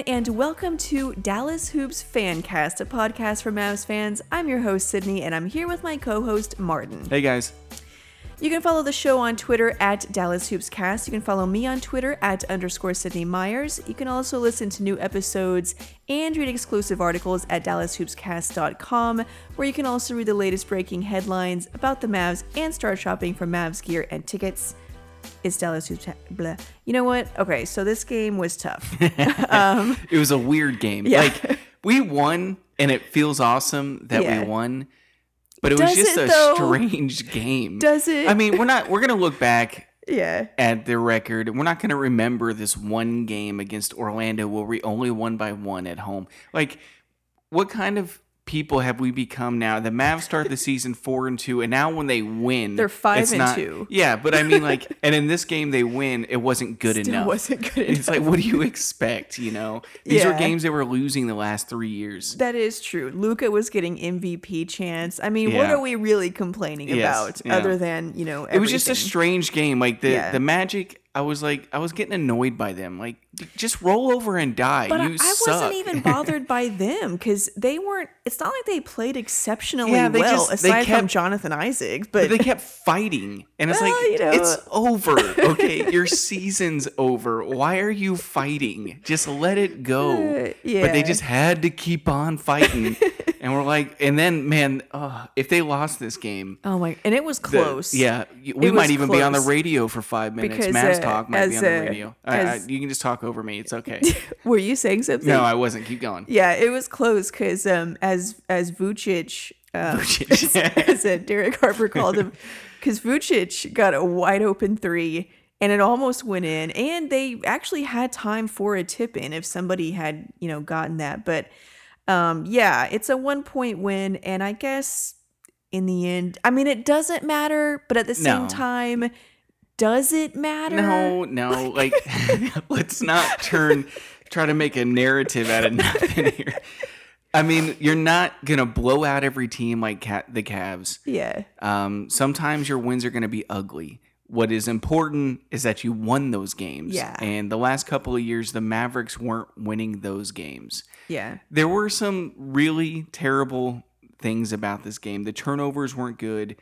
everyone, and welcome to Dallas Hoops Fan Cast, a podcast for Mavs fans. I'm your host, Sydney, and I'm here with my co-host, Martin. Hey, guys. You can follow the show on Twitter at DallasHoopsCast. You can follow me on Twitter at _Sydney Myers. You can also listen to new episodes and read exclusive articles at DallasHoopsCast.com, where you can also read the latest breaking headlines about the Mavs and start shopping for Mavs gear and tickets. It's Dallas Hoops. Blah. You know what? Okay, so this game was tough. It was a weird game. Yeah. Like, we won, and it feels awesome that we won. But it was just a strange game. Does it? I mean, we're going to look back at the record. We're not going to remember this one game against Orlando where we only won by one at home. Like, what kind of people have we become now? The Mavs start the season 4-2, and now when they win, they're 5-2. Yeah, but I mean, like, and in this game they win, it wasn't good enough. It wasn't good enough. It's like, what do you expect? You know, these are games they were losing the last 3 years. That is true. Luka was getting MVP chance. I mean, what are we really complaining about other than, you know, everything? It was just a strange game. Like the Magic. I was getting annoyed by them. Like, just roll over and die. But I wasn't even bothered by them because they weren't. It's not like they played exceptionally well, aside from Jonathan Isaac. But they kept fighting, and it's like, you know, it's over. Okay, your season's over. Why are you fighting? Just let it go. But they just had to keep on fighting. And we're like, and then, man, if they lost this game. Oh, my. And it was close. We might even be on the radio for 5 minutes. Because, Mavs Talk might be on the radio. You can just talk over me. It's okay. Were you saying something? No, I wasn't. Keep going. Yeah, it was close because as Vucevic, as Derek Harper called him, because Vucevic got a wide open three. And it almost went in. And they actually had time for a tip-in if somebody had, you know, gotten that. But it's a 1-point win, and I guess in the end, I mean, it doesn't matter, but at the same time, does it matter? No, like, let's not try to make a narrative out of nothing here. I mean, you're not going to blow out every team like the Cavs. Yeah. Sometimes your wins are going to be ugly. What is important is that you won those games. Yeah. And the last couple of years, the Mavericks weren't winning those games. Yeah. There were some really terrible things about this game. The turnovers weren't good.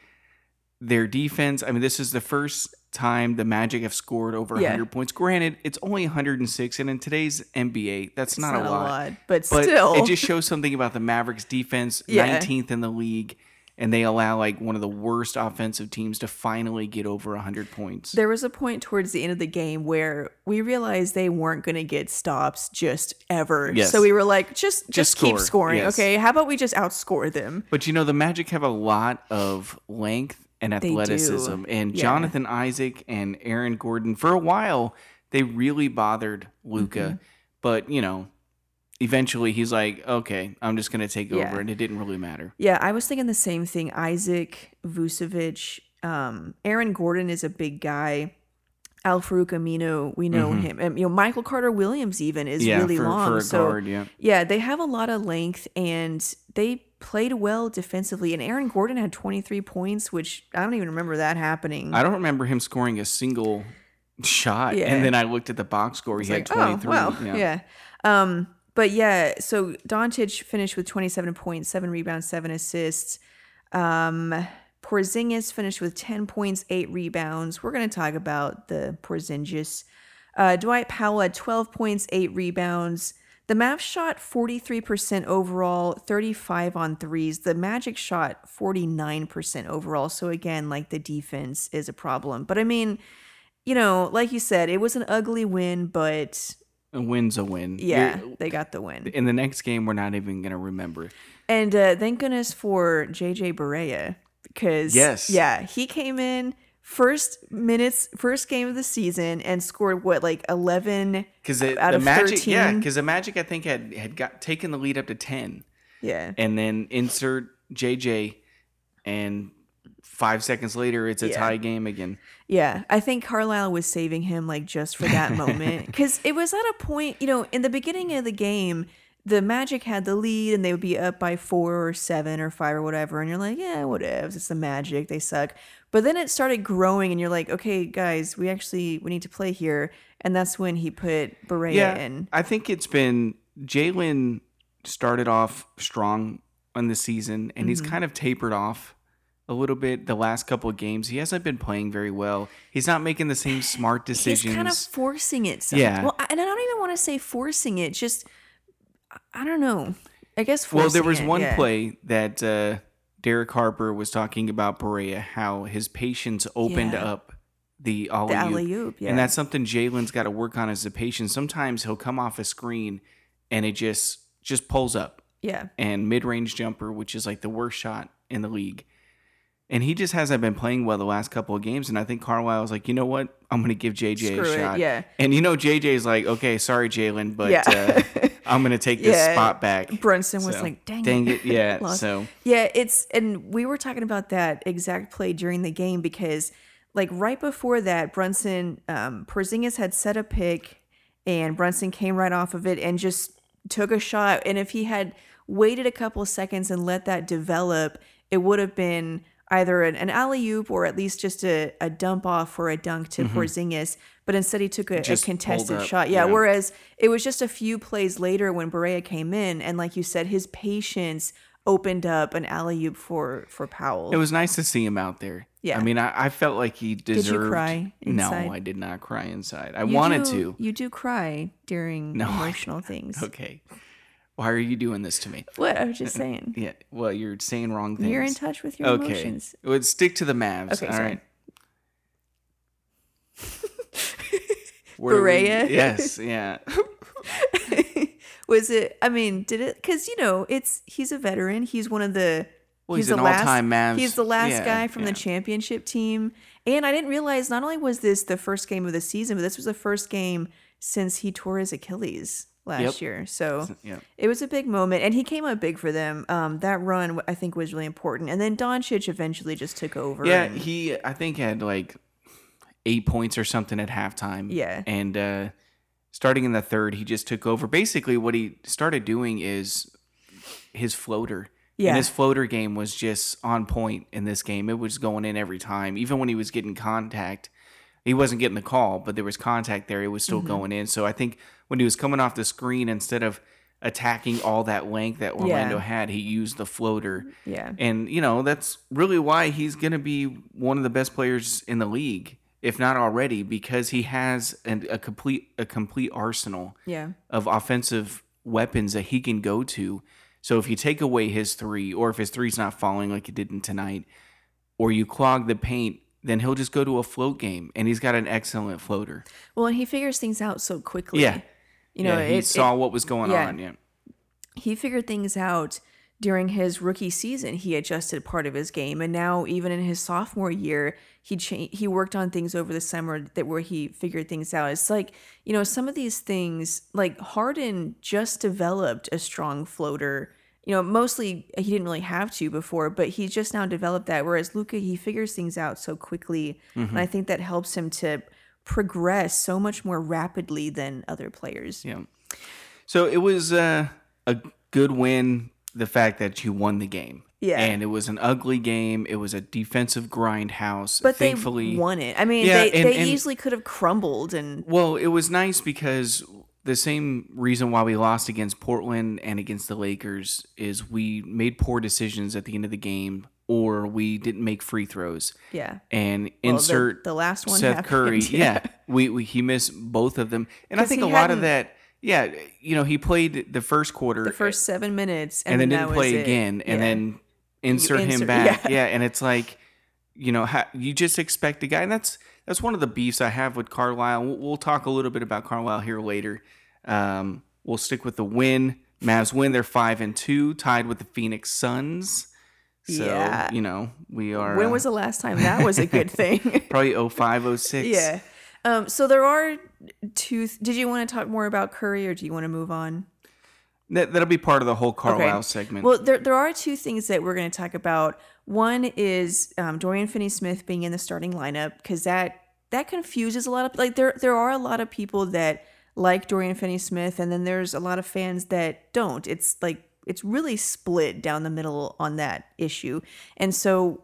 Their defense, I mean, this is the first time the Magic have scored over 100 points. Granted, it's only 106, and in today's NBA, that's not a lot. But still. It just shows something about the Mavericks' defense, 19th in the league. And they allow, like, one of the worst offensive teams to finally get over 100 points. There was a point towards the end of the game where we realized they weren't going to get stops just ever. Yes. So we were like, just keep scoring, okay? How about we just outscore them? But, you know, the Magic have a lot of length and athleticism. And Jonathan Isaac and Aaron Gordon, for a while, they really bothered Luka. Mm-hmm. But, you know, eventually he's like, okay, I'm just going to take over. And it didn't really matter. Yeah, I was thinking the same thing. Isaac, Vucevic, Aaron Gordon is a big guy. Al-Farouq Aminu, we know him. And, you know, Michael Carter Williams even is really long. For a guard, they have a lot of length, and they played well defensively. And Aaron Gordon had 23 points, which I don't even remember that happening. I don't remember him scoring a single shot. Yeah. And then I looked at the box score. He had 23. Oh, wow. Yeah. But so Doncic finished with 27 points, 7 rebounds, 7 assists. Porzingis finished with 10 points, 8 rebounds. We're going to talk about the Porzingis. Dwight Powell had 12 points, 8 rebounds. The Mavs shot 43% overall, 35 on threes. The Magic shot 49% overall. So again, like, the defense is a problem. But I mean, you know, like you said, it was an ugly win, but a win's a win. Yeah, they got the win. In the next game, we're not even going to remember. And thank goodness for JJ Barea, because he came in first game of the season and scored what, like 11 out of 13. Yeah, because the Magic, I think, had taken the lead up to 10. Yeah, and then insert JJ, and 5 seconds later, it's a tie game again. Yeah, I think Carlisle was saving him, like, just for that moment. Because it was at a point, you know, in the beginning of the game, the Magic had the lead and they would be up by 4 or 7 or 5 or whatever. And you're like, yeah, whatever. It's the Magic. They suck. But then it started growing, and you're like, okay, guys, we need to play here. And that's when he put Barea in. I think it's been Jalen started off strong on the season, and he's kind of tapered off a little bit the last couple of games. He hasn't been playing very well. He's not making the same smart decisions. He's kind of forcing it. Yeah. Well, and I don't even want to say forcing it. Just, I don't know. I guess forcing it. Well, there was one play that Derek Harper was talking about Barea, how his patience opened up the alley-oop. Yeah. And that's something Jalen's got to work on as a patient. Sometimes he'll come off a screen and it just pulls up. Yeah. And mid-range jumper, which is like the worst shot in the league. And he just hasn't been playing well the last couple of games. And I think Carlisle was like, you know what? I'm going to give JJ a shot. Yeah. And you know, JJ's like, okay, sorry, Jalen, but I'm going to take this spot back. Brunson was like, dang it. Yeah. So, and we were talking about that exact play during the game because, like, right before that, Brunson, Porzingis had set a pick and Brunson came right off of it and just took a shot. And if he had waited a couple of seconds and let that develop, it would have been either an alley-oop or at least just a dump off or a dunk to Porzingis, but instead he took a contested shot. Yeah, whereas it was just a few plays later when Barea came in, and like you said, his patience opened up an alley-oop for Powell. It was nice to see him out there. Yeah. I mean, I felt like he deserved... Did you cry inside? No, I did not cry inside. I wanted to. You do cry during emotional things. Okay. Why are you doing this to me? What? I was just saying. Yeah. Well, you're saying wrong things. You're in touch with your emotions. Okay. Well, stick to the Mavs. Okay, all right. Barea? Yes. Yeah. Was it? I mean, did it? Because you know, he's a veteran. He's one of the. Well, he's an all-time Mavs. He's the last guy from the championship team. And I didn't realize not only was this the first game of the season, but this was the first game since he tore his Achilles last year. So it was a big moment, and he came up big for them. That run I think was really important, and then Doncic eventually just took over. He I think had like 8 points or something at halftime. And starting in the third, he just took over. Basically what he started doing is his floater. And his floater game was just on point in this game. It was going in every time. Even when he was getting contact, he wasn't getting the call, but there was contact there. It was still going in. So I think when he was coming off the screen, instead of attacking all that length that Orlando had, he used the floater. Yeah. And, you know, that's really why he's going to be one of the best players in the league, if not already, because he has a complete arsenal of offensive weapons that he can go to. So if you take away his three, or if his three's not falling like it didn't tonight, or you clog the paint, then he'll just go to a float game, and he's got an excellent floater. Well, and he figures things out so quickly. Yeah. You know, he saw what was going on. Yeah. He figured things out during his rookie season. He adjusted part of his game, and now even in his sophomore year, he worked on things over the summer where he figured things out. It's like, you know, some of these things, like Harden just developed a strong floater. You know, mostly he didn't really have to before, but he's just now developed that. Whereas Luka, he figures things out so quickly. And I think that helps him to progress so much more rapidly than other players. Yeah. So it was a good win, the fact that you won the game. Yeah. And it was an ugly game. It was a defensive grindhouse. But thankfully, they won it. I mean, they easily could have crumbled. Well, it was nice because... The same reason why we lost against Portland and against the Lakers is we made poor decisions at the end of the game, or we didn't make free throws. Yeah. And the last one Seth Curry. Yeah. He missed both of them. And I think a lot of that, you know, he played the first quarter. The first 7 minutes. And then didn't play again. Yeah. And then insert him back. Yeah. And it's like, you know, you just expect a guy. And that's one of the beefs I have with Carlisle. We'll talk a little bit about Carlisle here later. We'll stick with the win. Mavs win. They're 5-2, tied with the Phoenix Suns. So, you know, we are... When was the last time that was a good thing? Probably 05, 06. Yeah. So there are two... Did you want to talk more about Curry, or do you want to move on? That'll be part of the whole Carlisle segment. Well, there are two things that we're going to talk about. One is Dorian Finney-Smith being in the starting lineup, because that confuses a lot of... Like, there are a lot of people that like Dorian Finney-Smith, and then there's a lot of fans that don't. It's like it's really split down the middle on that issue. And so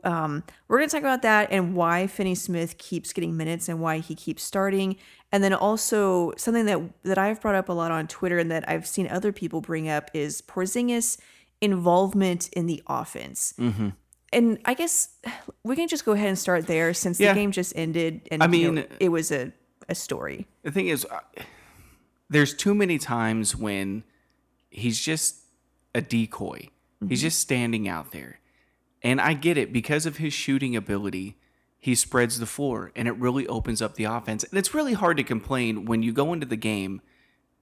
we're going to talk about that and why Finney-Smith keeps getting minutes and why he keeps starting. And then also something that I've brought up a lot on Twitter and that I've seen other people bring up is Porzingis' involvement in the offense. Mm-hmm. And I guess we can just go ahead and start there since the game just ended. And I mean, it was a story. The thing is, there's too many times when he's just a decoy. Mm-hmm. He's just standing out there. And I get it. Because of his shooting ability, he spreads the floor, and it really opens up the offense. And it's really hard to complain when you go into the game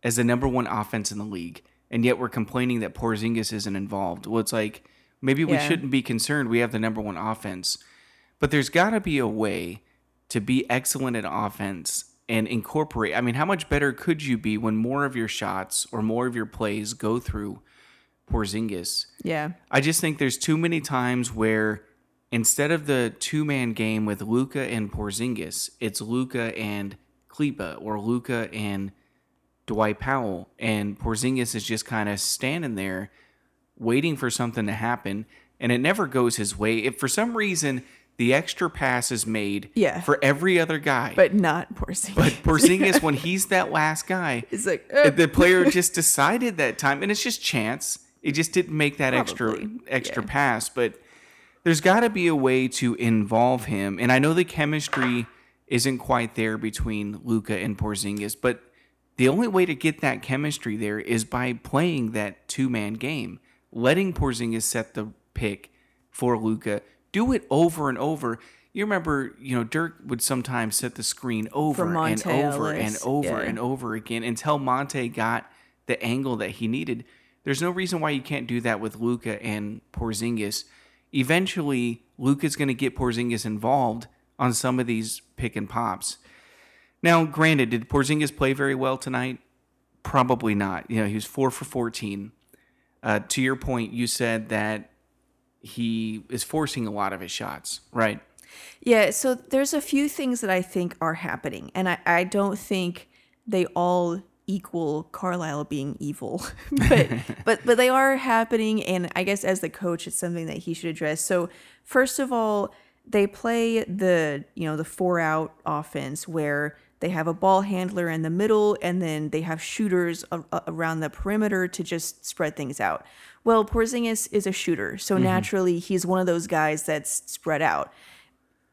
as the number one offense in the league, and yet we're complaining that Porzingis isn't involved. Well, it's like, maybe we shouldn't be concerned. We have the number one offense. But there's got to be a way to be excellent at offense and incorporate. I mean, how much better could you be when more of your shots or more of your plays go through Porzingis? Yeah. I just think there's too many times where instead of the two-man game with Luka and Porzingis, it's Luka and Kleber or Luka and Dwight Powell. And Porzingis is just kind of standing there waiting for something to happen, and it never goes his way. If for some reason the extra pass is made for every other guy, but not Porzingis. But Porzingis, when he's that last guy, it's like the player just decided that time, and it's just chance. It just didn't make that extra pass. But there's got to be a way to involve him, and I know the chemistry isn't quite there between Luka and Porzingis, but the only way to get that chemistry there is by playing that two-man game. Letting Porzingis set the pick for Luka, do it over and over. You remember, Dirk would sometimes set the screen over and over and over and over again until Monte got the angle that he needed. There's no reason why you can't do that with Luka and Porzingis. Eventually, Luka's going to get Porzingis involved on some of these pick and pops. Now, granted, did Porzingis play very well tonight? Probably not. He was 4 for 14. To your point, you said that he is forcing a lot of his shots, right? Yeah, so there's a few things that I think are happening, and I don't think they all equal Carlisle being evil, but they are happening, and I guess as the coach, it's something that he should address. So first of all, they play the 4-out offense where they have a ball handler in the middle, and then they have shooters around the perimeter to just spread things out. Well, Porzingis is a shooter, so naturally he's one of those guys that's spread out.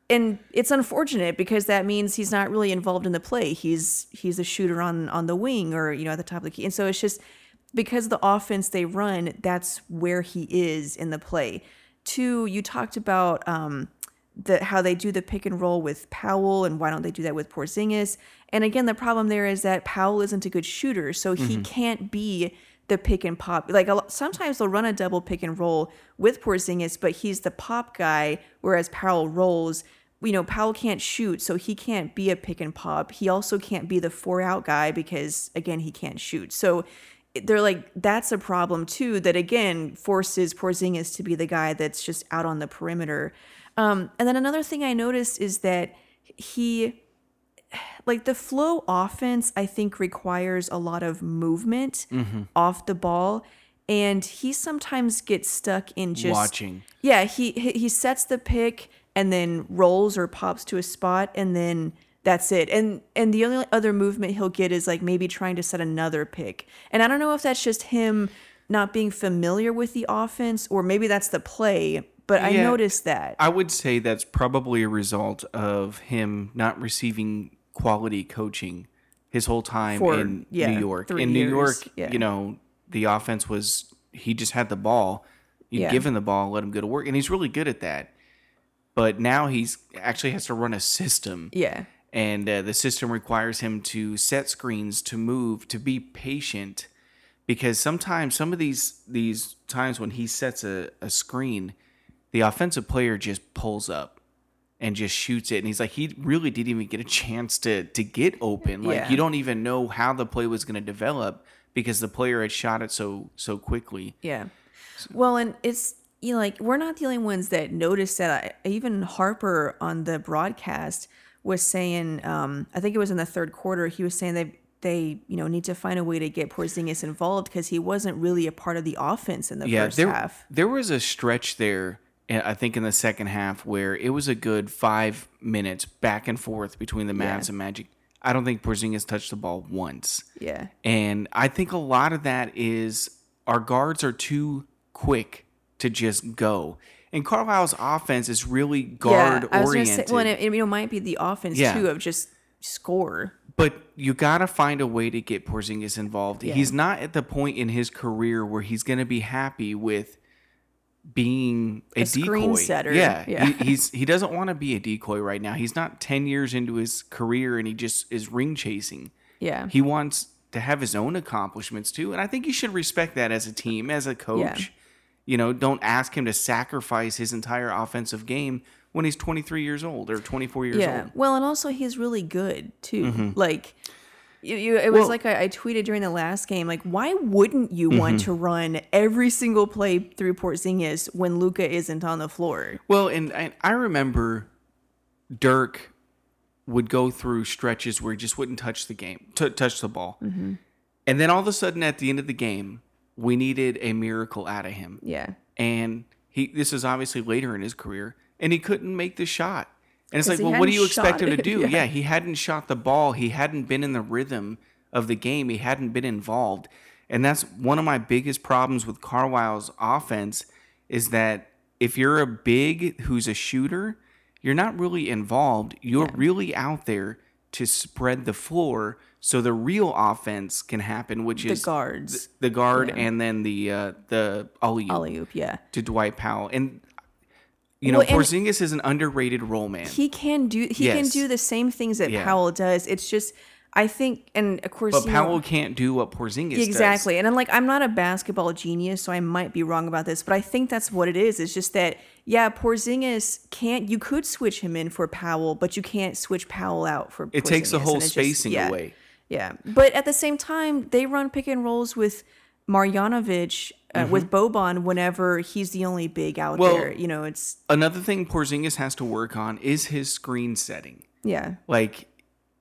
And it's unfortunate because that means he's not really involved in the play. He's a shooter on the wing or at the top of the key. And so it's just because the offense they run, that's where he is in the play. Two, you talked about how they do the pick and roll with Powell, and why don't they do that with Porzingis? And again, the problem there is that Powell isn't a good shooter, so he can't be the pick and pop. Like sometimes they'll run a double pick and roll with Porzingis, but he's the pop guy, whereas Powell rolls. Powell can't shoot, so he can't be a pick and pop. He also can't be the 4-out guy because, again, he can't shoot. So they're like, that's a problem too, that again forces Porzingis to be the guy that's just out on the perimeter. And then another thing I noticed is that the flow offense, I think, requires a lot of movement off the ball. And he sometimes gets stuck in just watching. Yeah, he sets the pick and then rolls or pops to a spot, and then that's it. And the only other movement he'll get is like maybe trying to set another pick. And I don't know if that's just him not being familiar with the offense, or maybe that's the play. But I noticed that. I would say that's probably a result of him not receiving quality coaching his whole time in New York. In New York, the offense was, he just had the ball. You'd give him the ball, let him go to work. And he's really good at that. But now he's actually has to run a system. Yeah. And the system requires him to set screens, to move, to be patient. Because sometimes, some of these times when he sets a screen, the offensive player just pulls up and just shoots it. And he's like, he really didn't even get a chance to get open. Like, you don't even know how the play was going to develop because the player had shot it so quickly. Yeah. So. Well, and it's, we're not the only ones that noticed that. Even Harper on the broadcast was saying, I think it was in the third quarter, he was saying they, you know, need to find a way to get Porzingis involved because he wasn't really a part of the offense in the first half. There was a stretch there, I think, in the second half where it was a good 5 minutes back and forth between the Mavs and Magic. I don't think Porzingis touched the ball once. Yeah. And I think a lot of that is our guards are too quick to just go. And Carlisle's offense is really guard-oriented. Well, and it might be the offense, too, of just score. But you got to find a way to get Porzingis involved. Yeah. He's not at the point in his career where he's going to be happy with being a decoy. Setter. Yeah. He doesn't want to be a decoy right now. He's not 10 years into his career, and he just is ring chasing. Yeah. He wants to have his own accomplishments, too. And I think you should respect that as a team, as a coach. Yeah. You know, don't ask him to sacrifice his entire offensive game when he's 23 years old or 24 years old. Yeah, well, and also he's really good, too. Mm-hmm. Like, I tweeted during the last game, like, why wouldn't you want to run every single play through Porzingis when Luka isn't on the floor? Well, and I remember Dirk would go through stretches where he just wouldn't touch the ball. Mm-hmm. And then all of a sudden at the end of the game, we needed a miracle out of him. Yeah. And this is obviously later in his career, and he couldn't make the shot. And it's like, well, what do you expect him to do? Yeah, he hadn't shot the ball. He hadn't been in the rhythm of the game. He hadn't been involved. And that's one of my biggest problems with Carlisle's offense is that if you're a big who's a shooter, you're not really involved. You're really out there to spread the floor so the real offense can happen, which is the guards, the guard, and then the alley-oop to Dwight Powell. And Porzingis is an underrated role man. He can do the same things that Powell does. It's just I think, and of course, but Powell can't do what Porzingis does. Exactly. And I'm not a basketball genius, so I might be wrong about this, but I think that's what it is. It's just that. Yeah, Porzingis can't. You could switch him in for Powell, but you can't switch Powell out for Porzingis. It takes the whole spacing away. Yeah, but at the same time, they run pick and rolls with Marjanovic, with Boban whenever he's the only big out there. You know, it's another thing Porzingis has to work on is his screen setting. Yeah, like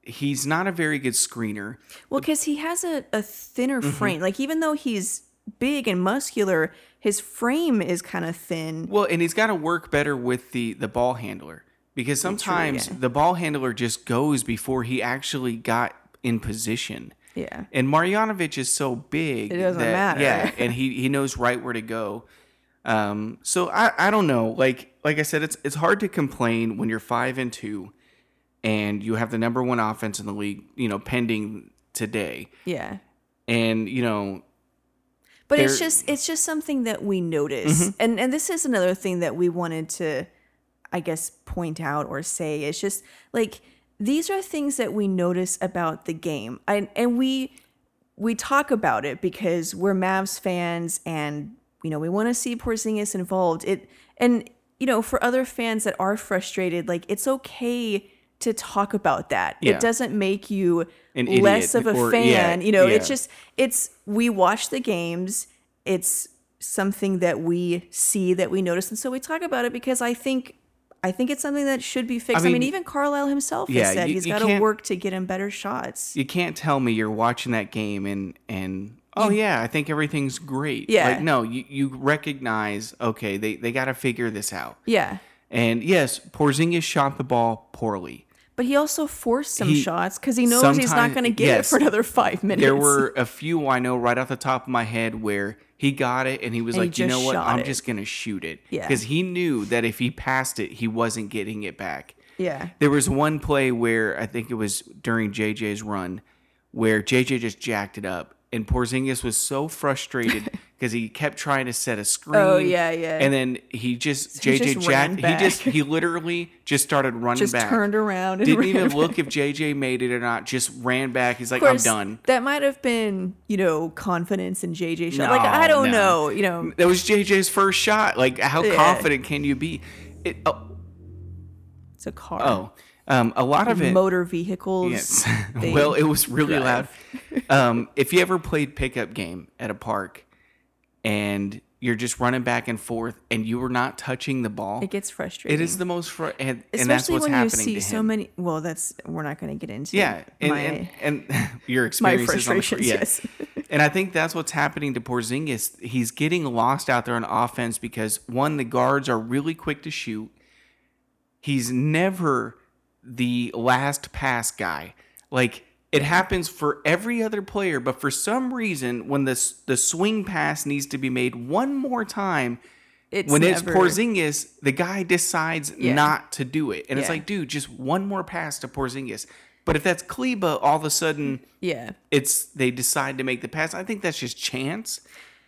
he's not a very good screener. Well, because he has a thinner frame. Like even though he's big and muscular, his frame is kind of thin. Well, and he's got to work better with the ball handler because sometimes the ball handler just goes before he actually got in position. Yeah. And Marjanovic is so big. It doesn't matter. Yeah, and he knows right where to go. So I don't know. Like I said, it's hard to complain when you're 5-2 and you have the number one offense in the league, you know, pending today. Yeah. And, you know... But it's just something that we notice. Mm-hmm. And this is another thing that we wanted to, I guess, point out or say. It's just like these are things that we notice about the game. And we talk about it because we're Mavs fans and, you know, we want to see Porzingis involved. You know, for other fans that are frustrated, like it's okay to talk about that. Yeah. It doesn't make you less of a fan. Yeah, you know, it's just, we watch the games. It's something that we see, that we notice. And so we talk about it because I think it's something that should be fixed. I mean even Carlisle himself has said he's got to work to get him better shots. You can't tell me you're watching that game and I think everything's great. Yeah. Like, no, you recognize, okay, they got to figure this out. Yeah. And yes, Porzingis shot the ball poorly. But he also forced some shots because he knows he's not going to get it for another 5 minutes. There were a few I know right off the top of my head where he got it and he was like, you know what, I'm just going to shoot it. Because he knew that if he passed it, he wasn't getting it back. Yeah. There was one play where I think it was during JJ's run where JJ just jacked it up. And Porzingis was so frustrated because he kept trying to set a screen. Oh, yeah. And then he literally just started running back. Just turned around and look if JJ made it or not. Just ran back. He's like, I'm done. That might have been, you know, confidence in JJ shot. No, like, I don't know, you know. That was JJ's first shot. Like, how confident can you be? It's a car. Oh. A lot of it... Motor vehicles. Yes. Well, it was really loud. If you ever played pickup game at a park and you're just running back and forth, and you were not touching the ball. It gets frustrating. It is the most frustrating, and that's what's happening to him. Especially when you see so many. Well, that's we're not going to get into. Yeah, and your experiences, my frustrations, on the yes. And I think that's what's happening to Porzingis. He's getting lost out there on offense because one, the guards are really quick to shoot. He's never the last pass guy. Like, it happens for every other player, but for some reason, when the swing pass needs to be made one more time, it's Porzingis, the guy decides not to do it. And it's like, dude, just one more pass to Porzingis. But if that's Kleba, all of a sudden, it's they decide to make the pass. I think that's just chance,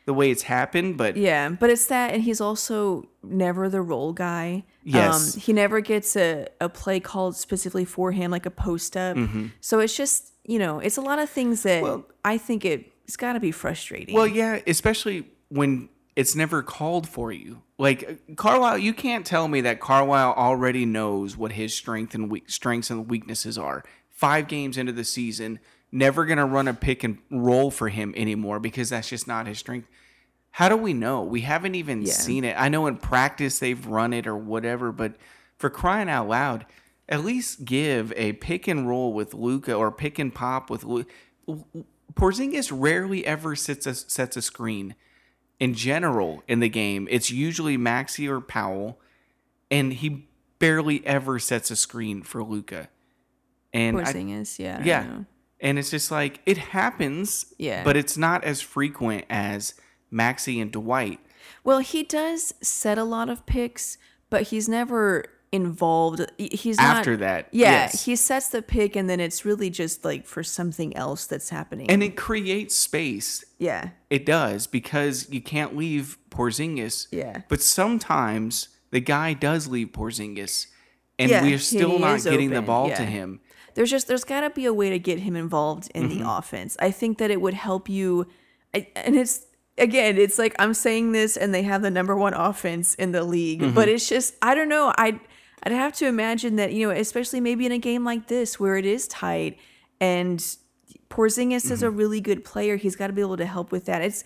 the way it's happened. But but it's that, and he's also never the role guy. Yes. He never gets a play called specifically for him, like a post up. Mm-hmm. So it's just, you know, it's a lot of things that I think it's got to be frustrating. Well, yeah, especially when it's never called for you. Like, Carlisle, you can't tell me that Carlisle already knows what his strengths and weaknesses are. 5 games into the season, never going to run a pick and roll for him anymore because that's just not his strength. How do we know? We haven't even seen it. I know in practice they've run it or whatever, but for crying out loud, at least give a pick and roll with Luka or pick and pop with Luka. Porzingis rarely ever sets a screen in general in the game. It's usually Maxi or Powell, and he barely ever sets a screen for Luka. And Porzingis, I know. And it's just like, it happens, but it's not as frequent as Maxi and Dwight. Well, he does set a lot of picks, but he's never involved. He's not, after that. He sets the pick, and then it's really just like for something else that's happening. And it creates space. Yeah. It does, because you can't leave Porzingis. Yeah. But sometimes the guy does leave Porzingis, and we're still not getting open. The ball to him. There's got to be a way to get him involved in the offense. I think that it would help you, and it's. Again, it's like I'm saying this, and they have the number one offense in the league. Mm-hmm. But it's just, I don't know. I'd have to imagine that, you know, especially maybe in a game like this where it is tight, and Porzingis is a really good player. He's got to be able to help with that. It's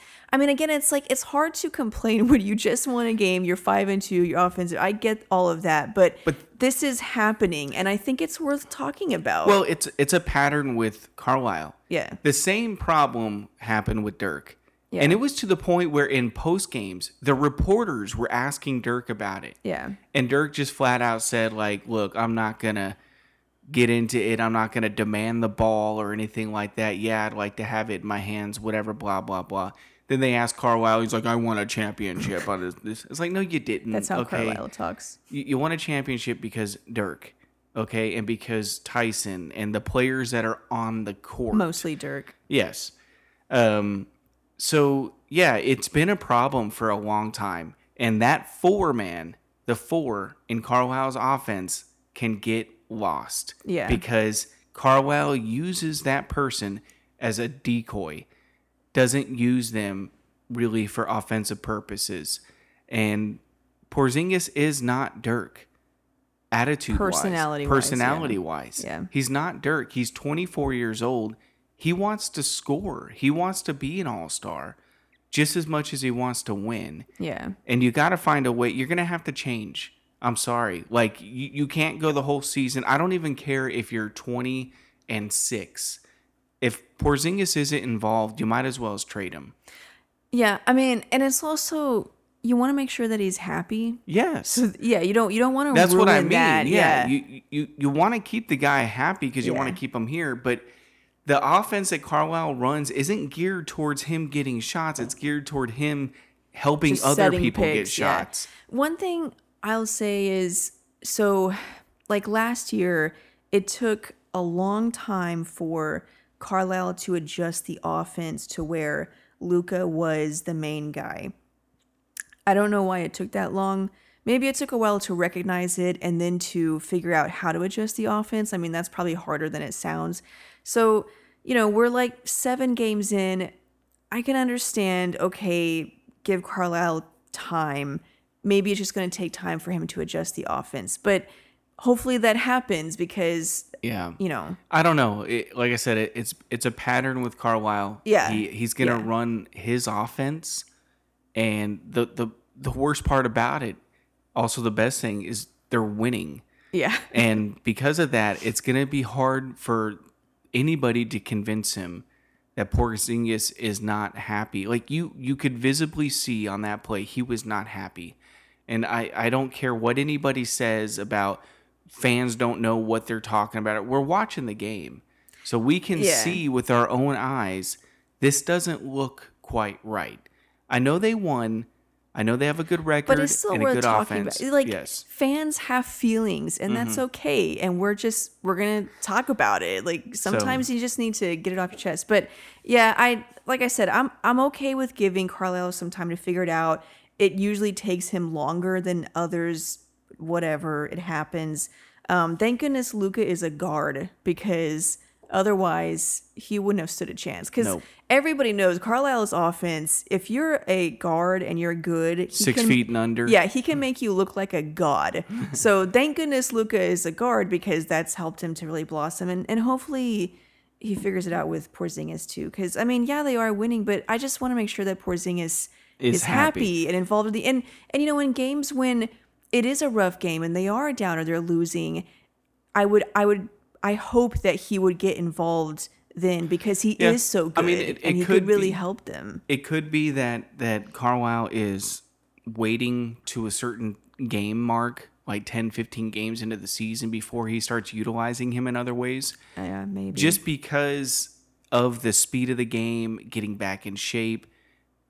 like, it's hard to complain when you just won a game. You're 5-2. Your offensive. I get all of that, but this is happening, and I think it's worth talking about. Well, it's a pattern with Carlisle. Yeah, the same problem happened with Dirk. Yeah. And it was to the point where in post games, the reporters were asking Dirk about it. Yeah. And Dirk just flat out said, like, look, I'm not going to get into it. I'm not going to demand the ball or anything like that. Yeah, I'd like to have it in my hands, whatever, blah, blah, blah. Then they asked Carlisle. He's like, I won a championship on this. It's like, no, you didn't. That's how Carlisle talks. You won a championship because Dirk, okay, and because Tyson and the players that are on the court. Mostly Dirk. Yes. So, yeah, it's been a problem for a long time. And that the four in Carlisle's offense can get lost. Yeah. Because Carlisle uses that person as a decoy, doesn't use them really for offensive purposes. And Porzingis is not Dirk, attitude-wise. Personality-wise. Yeah. He's not Dirk. He's 24 years old. He wants to score. He wants to be an all-star just as much as he wants to win. Yeah. And you got to find a way. You're going to have to change. I'm sorry. Like, you can't go the whole season. I don't even care if you're 20-6. If Porzingis isn't involved, you might as well as trade him. Yeah. I mean, and it's also, you want to make sure that he's happy. Yes. So, yeah. You don't want to. That's ruin what I mean. That. Yeah. You want to keep the guy happy because you want to keep him here, but the offense that Carlisle runs isn't geared towards him getting shots. It's geared toward him helping just other people picks, get shots. Yeah. One thing I'll say is, so like last year, it took a long time for Carlisle to adjust the offense to where Luka was the main guy. I don't know why it took that long. Maybe it took a while to recognize it and then to figure out how to adjust the offense. I mean, that's probably harder than it sounds. So, you know, we're like 7 games in. I can understand, okay, give Carlisle time. Maybe it's just going to take time for him to adjust the offense. But hopefully that happens because, you know. I don't know. Like I said, it's a pattern with Carlisle. Yeah. He's going to run his offense. And the worst part about it, also the best thing, is they're winning. Yeah. And because of that, it's going to be hard for anybody to convince him that Porzingis is not happy. Like, you could visibly see on that play, he was not happy. And I don't care what anybody says about fans don't know what they're talking about. We're watching the game. So we can see with our own eyes, this doesn't look quite right. I know they won. I know they have a good record, but it's still and a good offense. About. Like, yes. Fans have feelings, and that's okay. And we're gonna talk about it. Like, sometimes you just need to get it off your chest. But yeah, I'm okay with giving Carlisle some time to figure it out. It usually takes him longer than others. Whatever, it happens. Thank goodness Luka is a guard, because otherwise he wouldn't have stood a chance. Because everybody knows Carlisle's offense, if you're a guard and you're good, he 6 feet and under. Yeah, he can make you look like a god. So thank goodness Luka is a guard, because that's helped him to really blossom. And hopefully he figures it out with Porzingis too. Because, I mean, yeah, they are winning, but I just want to make sure that Porzingis is happy and involved in the end. And, you know, in games when it is a rough game and they are down or they're losing, I hope that he would get involved then, because he is so good. I mean, and he could really help them. It could be that Carlisle is waiting to a certain game mark, like 10, 15 games into the season, before he starts utilizing him in other ways. Yeah, maybe. Just because of the speed of the game, getting back in shape,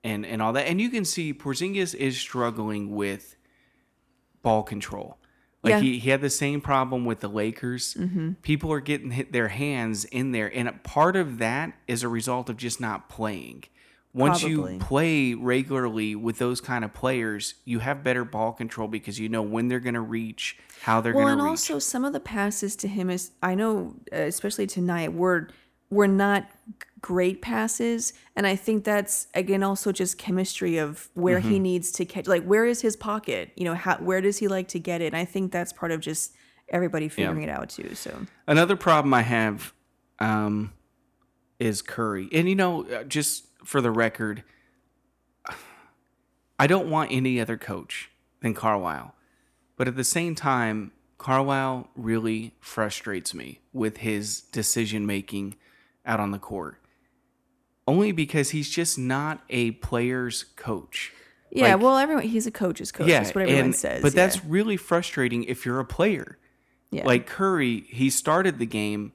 and all that. And you can see Porzingis is struggling with ball control. Like, he had the same problem with the Lakers. Mm-hmm. People are getting their hands in there. And a part of that is a result of just not playing. Once you play regularly with those kind of players, you have better ball control, because you know when they're going to reach, how they're going to reach. Well, and also some of the passes to him, is, I know, especially tonight, were not great passes. And I think that's, again, also just chemistry of where he needs to catch. Like, where is his pocket? You know, where does he like to get it? And I think that's part of just everybody figuring it out too. So another problem I have is Curry. And, you know, just for the record, I don't want any other coach than Carlisle. But at the same time, Carlisle really frustrates me with his decision-making out on the court, only because he's just not a player's coach. Yeah, like, well, he's a coach's coach. Yeah, that's what everyone says. But that's really frustrating if you're a player. Yeah. Like Curry, he started the game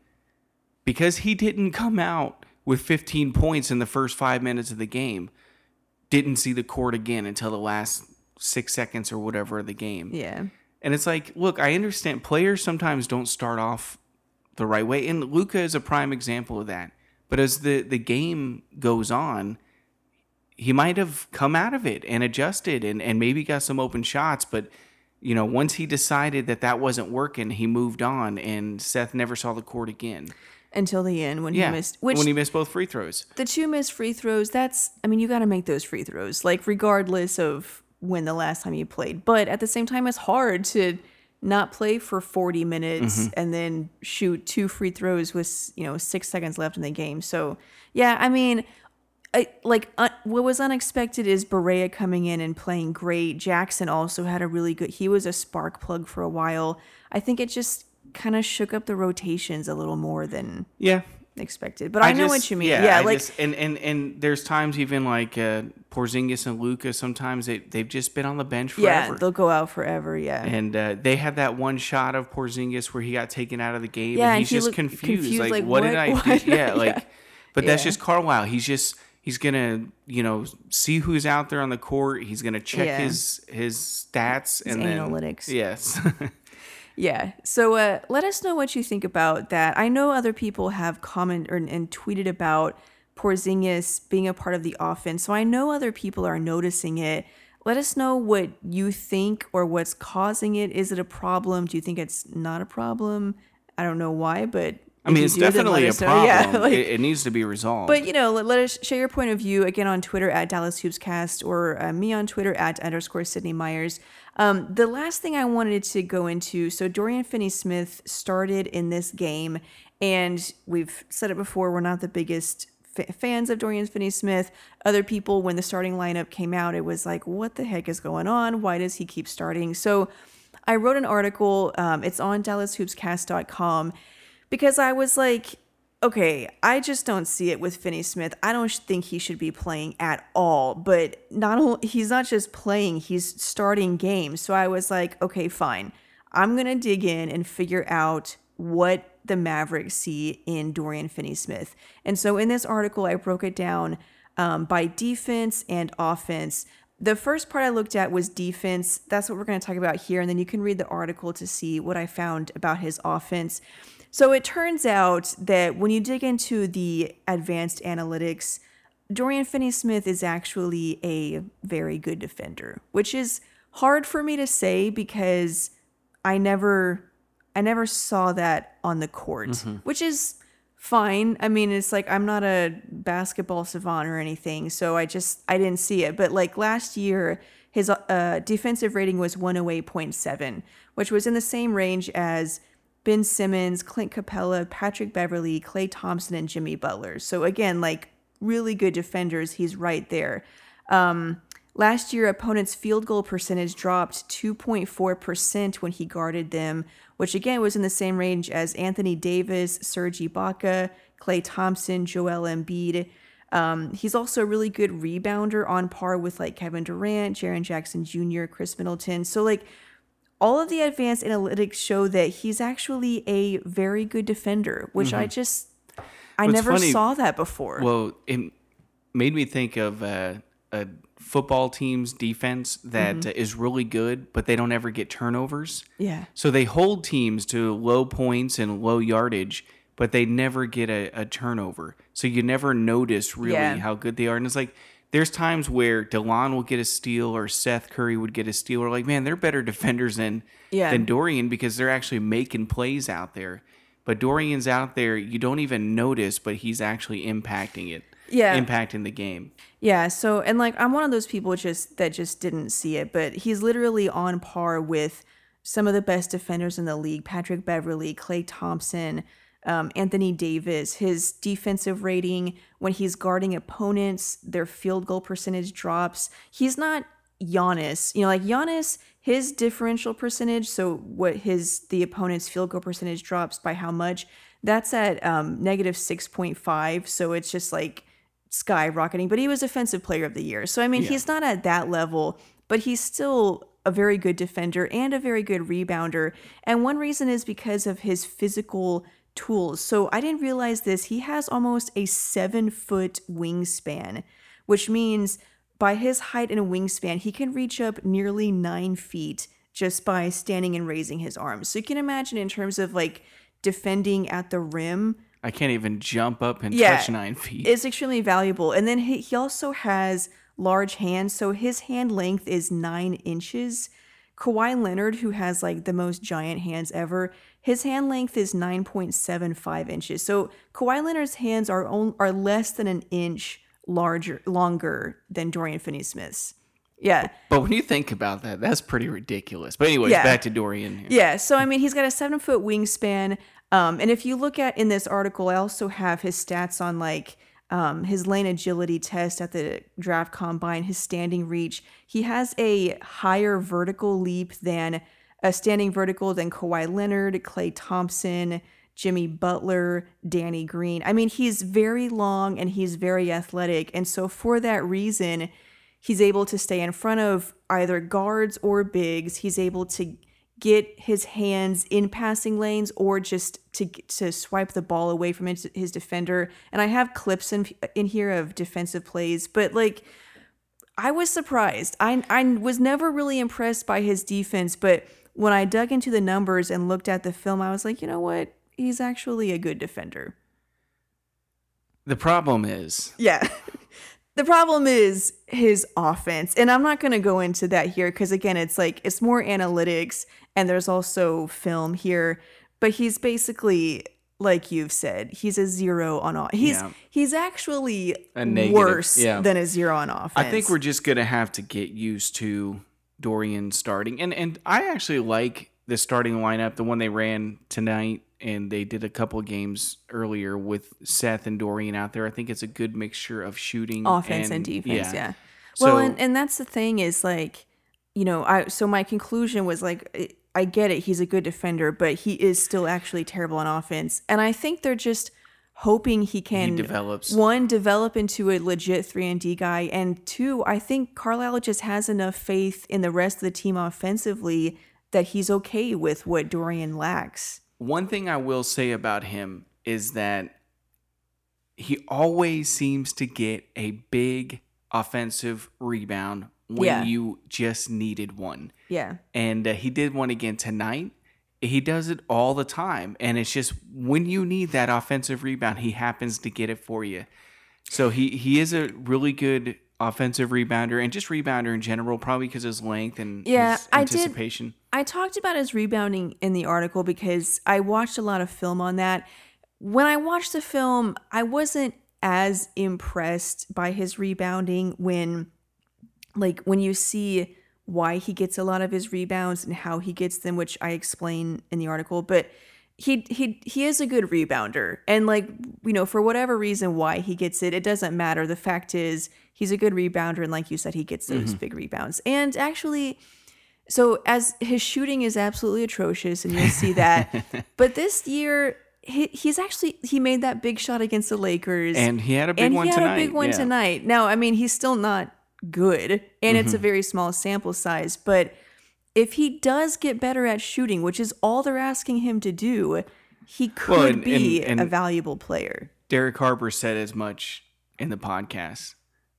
because he didn't come out with 15 points in the first 5 minutes of the game. Didn't see the court again until the last 6 seconds or whatever of the game. Yeah. And it's like, look, I understand players sometimes don't start off the right way. And Luka is a prime example of that. But as the game goes on, he might have come out of it and adjusted and maybe got some open shots. But, you know, once he decided that wasn't working, he moved on, and Seth never saw the court again. Until the end when he missed. Which, when he missed both free throws. The two missed free throws, you got to make those free throws, like, regardless of when the last time you played. But at the same time, it's hard to not play for 40 minutes and then shoot two free throws with, you know, 6 seconds left in the game. So, yeah, I mean, what was unexpected is Barea coming in and playing great. Jackson also had a really good – he was a spark plug for a while. I think it just kind of shook up the rotations a little more than expected. But I know what you mean. Yeah, like, just, and there's times even like Porzingis and Luka, sometimes they've just been on the bench forever. Yeah, they'll go out forever. Yeah, and they had that one shot of Porzingis where he got taken out of the game, and he's just confused. Like what did I do? Yeah, like, but that's just Carlisle. He's gonna, you know, see who's out there on the court. He's gonna check his stats and then analytics. Yes. Yeah. So let us know what you think about that. I know other people have commented and tweeted about Porzingis being a part of the offense. So I know other people are noticing it. Let us know what you think or what's causing it. Is it a problem? Do you think it's not a problem? I don't know why, but I mean, it's definitely a problem. Yeah, like, it needs to be resolved. But, you know, let us share your point of view again on Twitter at DallasHoopsCast, or me on Twitter at _Sydney Myers. The last thing I wanted to go into, so Dorian Finney-Smith started in this game, and we've said it before, we're not the biggest fans of Dorian Finney-Smith. Other people, when the starting lineup came out, it was like, what the heck is going on? Why does he keep starting? So I wrote an article. It's on DallasHoopsCast.com because I was like, okay, I just don't see it with Finney-Smith. I don't think he should be playing at all. But not only, he's not just playing, he's starting games. So I was like, okay, fine. I'm going to dig in and figure out what the Mavericks see in Dorian Finney-Smith. And so in this article, I broke it down by defense and offense. The first part I looked at was defense. That's what we're going to talk about here. And then you can read the article to see what I found about his offense. So it turns out that when you dig into the advanced analytics, Dorian Finney-Smith is actually a very good defender, which is hard for me to say because I never saw that on the court, which is fine. I mean, it's like I'm not a basketball savant or anything, so I didn't see it. But like last year, his defensive rating was 108.7, which was in the same range as Ben Simmons, Clint Capella, Patrick Beverley, Klay Thompson, and Jimmy Butler. So again, like really good defenders. He's right there. Last year, opponents' field goal percentage dropped 2.4% when he guarded them, which again was in the same range as Anthony Davis, Serge Ibaka, Klay Thompson, Joel Embiid. He's also a really good rebounder on par with like Kevin Durant, Jaren Jackson Jr., Chris Middleton. So like all of the advanced analytics show that he's actually a very good defender, which I never saw that before. Well, it made me think of a football team's defense that is really good, but they don't ever get turnovers. Yeah. So they hold teams to low points and low yardage, but they never get a turnover. So you never notice really how good they are. And it's like, there's times where DeLon will get a steal or Seth Curry would get a steal. Or like, man, they're better defenders than Dorian because they're actually making plays out there. But Dorian's out there, you don't even notice, but he's actually impacting it. Yeah. Impacting the game. Yeah. So, and like, I'm one of those people that just didn't see it, but he's literally on par with some of the best defenders in the league. Patrick Beverley, Klay Thompson, Anthony Davis. His defensive rating when he's guarding opponents, their field goal percentage drops. He's not Giannis. You know, like Giannis, his differential percentage, so what the opponent's field goal percentage drops by how much, that's at negative 6.5. So it's just like skyrocketing, but he was Offensive Player of the Year. So, I mean, he's not at that level, but he's still a very good defender and a very good rebounder. And one reason is because of his physical tools. So I didn't realize this. He has almost a 7-foot wingspan, which means by his height and wingspan, he can reach up nearly 9 feet just by standing and raising his arms. So you can imagine in terms of like defending at the rim, I can't even jump up and touch 9 feet. It's extremely valuable. And then he also has large hands. So his hand length is 9 inches. Kawhi Leonard, who has like the most giant hands ever, his hand length is 9.75 inches. So Kawhi Leonard's hands are less than an inch longer than Dorian Finney-Smith's. Yeah. But when you think about that, that's pretty ridiculous. But anyways, back to Dorian here. Yeah. So, I mean, he's got a 7-foot wingspan. And if you look at in this article, I also have his stats on like his lane agility test at the draft combine, his standing reach. He has a higher vertical leap than a standing vertical than Kawhi Leonard, Klay Thompson, Jimmy Butler, Danny Green. I mean, he's very long and he's very athletic. And so for that reason, he's able to stay in front of either guards or bigs. He's able to get his hands in passing lanes or just to swipe the ball away from his defender. And I have clips in here of defensive plays, but like I was surprised. I was never really impressed by his defense, but when I dug into the numbers and looked at the film, I was like, you know what? He's actually a good defender. The problem is his offense. And I'm not going to go into that here because, again, it's like it's more analytics and there's also film here. But he's basically, like you've said, he's a zero on offense. He's actually worse than a zero on offense. I think we're just going to have to get used to Dorian starting. And I actually like the starting lineup, the one they ran tonight and they did a couple of games earlier with Seth and Dorian out there. I think it's a good mixture of shooting, offense and defense. Yeah. Well, so, and that's the thing is like, you know, so my conclusion was like, I get it. He's a good defender, but he is still actually terrible on offense. And I think they're just hoping he can develop into a legit 3-and-D guy. And two, I think Carlisle just has enough faith in the rest of the team offensively that he's okay with what Dorian lacks. One thing I will say about him is that he always seems to get a big offensive rebound when you just needed one. Yeah. And he did one again tonight. He does it all the time. And it's just when you need that offensive rebound, he happens to get it for you. So he is a really good offensive rebounder and just rebounder in general, probably because of his length and his anticipation. I talked about his rebounding in the article because I watched a lot of film on that. When I watched the film, I wasn't as impressed by his rebounding when you see why he gets a lot of his rebounds and how he gets them, which I explain in the article, but he is a good rebounder. And for whatever reason why he gets it, it doesn't matter. The fact is he's a good rebounder, and like you said, he gets those big rebounds. And actually, so as his shooting is absolutely atrocious, and you'll see that, but this year he made that big shot against the Lakers, and he had a big one tonight. Now, I mean, he's still not good, and it's a very small sample size, but if he does get better at shooting, which is all they're asking him to do, he could be a valuable player. Derek Harper said as much in the podcast.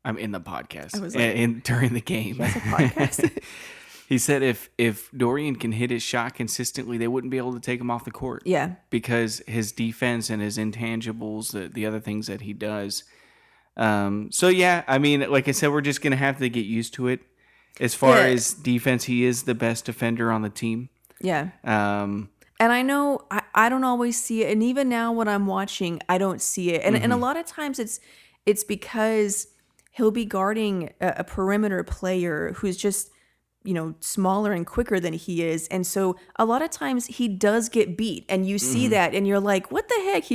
During the game. That's a podcast. He said if Dorian can hit his shot consistently, they wouldn't be able to take him off the court. Yeah. Because his defense and his intangibles, the other things that he does. So, yeah, I mean, like I said, we're just going to have to get used to it. As far as defense, he is the best defender on the team. Yeah. And I know I don't always see it. And even now when I'm watching, I don't see it. And a lot of times it's because he'll be guarding a perimeter player who's just, you know, smaller and quicker than he is. And so a lot of times he does get beat, and you see that, and you're like, what the heck?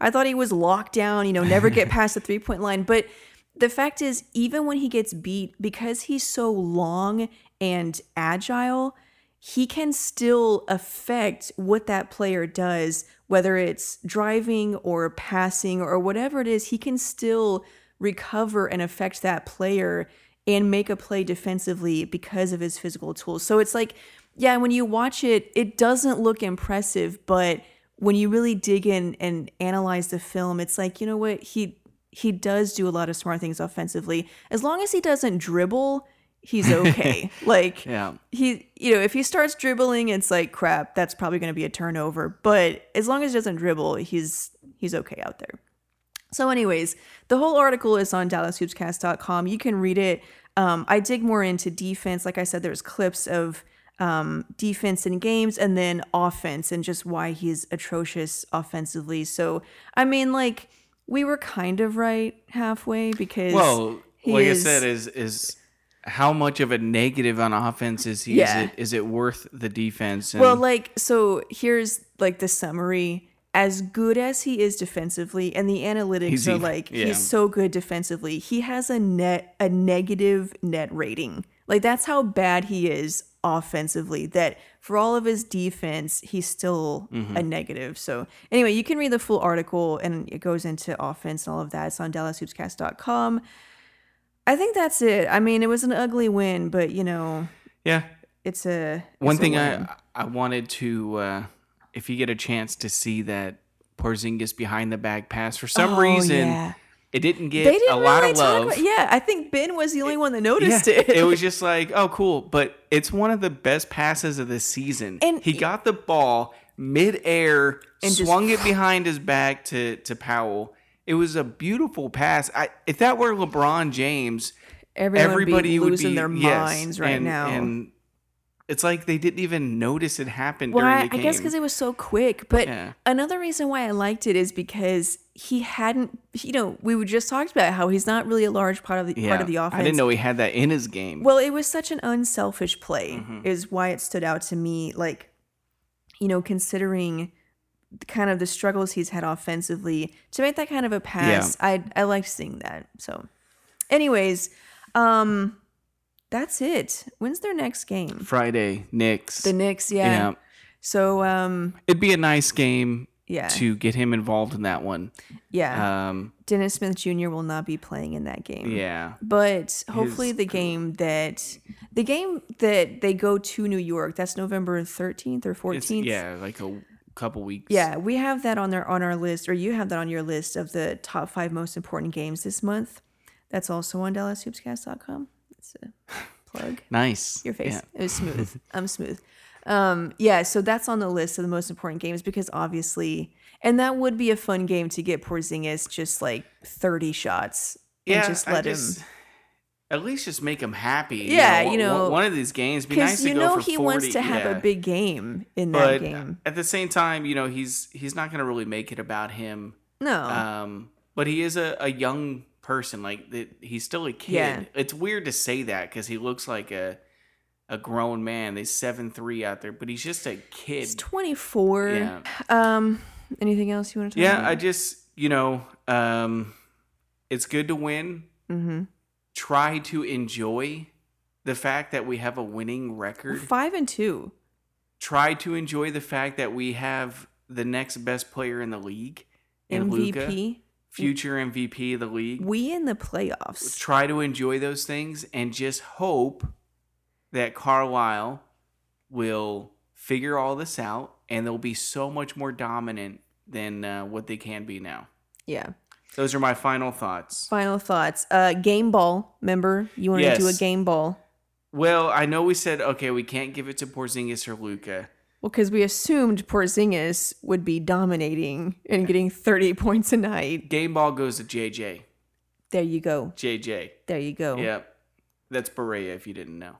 I thought he was locked down, you know, never get past the 3-point line. But the fact is, even when he gets beat, because he's so long and agile, he can still affect what that player does, whether it's driving or passing or whatever it is. He can still recover and affect that player and make a play defensively because of his physical tools. So it's like, yeah, when you watch it, it doesn't look impressive, but when you really dig in and analyze the film, it's like, you know what, he does do a lot of smart things offensively. As long as he doesn't dribble, he's okay. If he starts dribbling, it's like, crap, that's probably going to be a turnover. But as long as he doesn't dribble, he's okay out there. So anyways, the whole article is on DallasHoopsCast.com. You can read it. I dig more into defense. Like I said, there's clips of defense in games and then offense and just why he's atrocious offensively. So, I mean, like, we were kind of right halfway because... Well, like I said, how much of a negative on offense is he? Yeah. Is it worth the defense? And... Well, here's, the summary... As good as he is defensively, and the analytics are he's so good defensively, he has a negative net rating. Like, that's how bad he is offensively, that for all of his defense, he's still a negative. So anyway, you can read the full article, and it goes into offense and all of that. It's on DallasHoopsCast.com. I think that's it. I mean, it was an ugly win, but, you know. Yeah. I wanted to... if you get a chance to see that Porzingis behind the back pass, for some reason, it didn't get a lot of love. I think Ben was the only one that noticed it. It was just like, oh, cool. But it's one of the best passes of the season. And he got the ball midair, and swung it behind his back to Powell. It was a beautiful pass. If that were LeBron James, everybody would be losing their minds right now. And it's like they didn't even notice it happened during the game. I guess because it was so quick. But another reason why I liked it is because he hadn't, you know, we were just talked about how he's not really a large part of the offense. I didn't know he had that in his game. Well, it was such an unselfish play is why it stood out to me. Like, you know, considering kind of the struggles he's had offensively to make that kind of a pass. Yeah. I liked seeing that. So anyways, that's it. When's their next game? Friday, Knicks. The Knicks, yeah. Yeah. So it'd be a nice game to get him involved in that one. Yeah. Dennis Smith Jr. will not be playing in that game. Yeah. But hopefully the game that they go to New York, that's November 13th or 14th. Like a couple weeks. Yeah, we have that on our list, or you have that on your list of the top 5 most important games this month. That's also on DallasHoopsCast.com. It's a plug. Nice. Your face. Yeah. It was smooth. I'm smooth. So that's on the list of the most important games because obviously, and that would be a fun game to get Porzingis just like 30 shots and him. At least just make him happy. Yeah, you know one of these games be nice to go for 40. He wants to have a big game in that game. At the same time, he's not going to really make it about him. No. But he is a young person. He's still a kid. Yeah. It's weird to say that because he looks like a grown man. There's 7'3" out there, but he's just a kid. He's 24. Yeah. Anything else you want to talk about? Yeah, I just, it's good to win. Mm-hmm. Try to enjoy the fact that we have a winning record. 5-2. Try to enjoy the fact that we have the next best player in the league. In MVP. Luka, future MVP of the league. We in the playoffs. Try to enjoy those things and just hope that Carlisle will figure all this out and they'll be so much more dominant than what they can be now. Yeah. Those are my final thoughts. Game ball. Remember, you want to do a game ball. Well, I know we said, okay, we can't give it to Porzingis or Luka. Well, because we assumed Porzingis would be dominating and getting 30 points a night. Game ball goes to JJ. There you go. JJ. There you go. Yep. That's Barea, if you didn't know.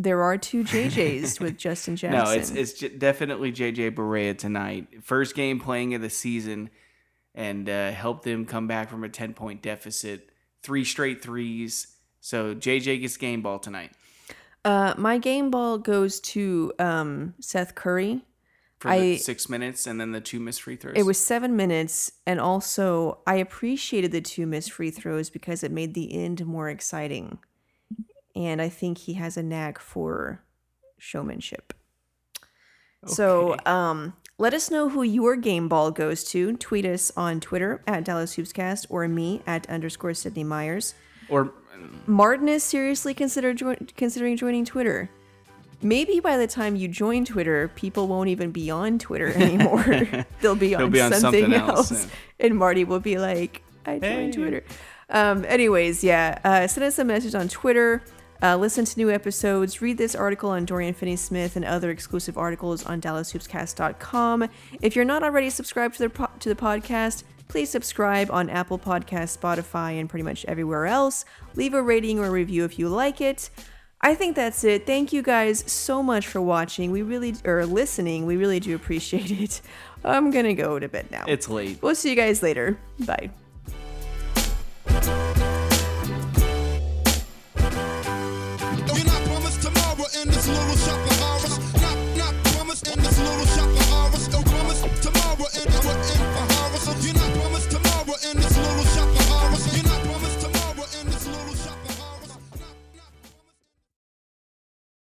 There are 2 JJs with Justin Jackson. No, it's definitely JJ Barea tonight. First game playing of the season. And help them come back from a 10-point deficit. 3 straight threes. So JJ gets game ball tonight. My game ball goes to Seth Curry. For the 6 minutes and then the 2 missed free throws. It was 7 minutes. And also, I appreciated the 2 missed free throws because it made the end more exciting. And I think he has a knack for showmanship. Okay. So, let us know who your game ball goes to. Tweet us on Twitter at DallasHoopsCast or me at _Sydney Myers. Or Martin is seriously considering joining Twitter. Maybe by the time you join Twitter, people won't even be on Twitter anymore. They'll be on something else. And Marty will be like, I joined Twitter. Send us a message on Twitter. Listen to new episodes, read this article on Dorian Finney-Smith and other exclusive articles on DallasHoopsCast.com. If you're not already subscribed to the podcast, please subscribe on Apple Podcasts, Spotify, and pretty much everywhere else. Leave a rating or a review if you like it. I think that's it. Thank you guys so much for watching. Listening. We really do appreciate it. I'm going to go to bed now. It's late. We'll see you guys later. Bye. Little shopper.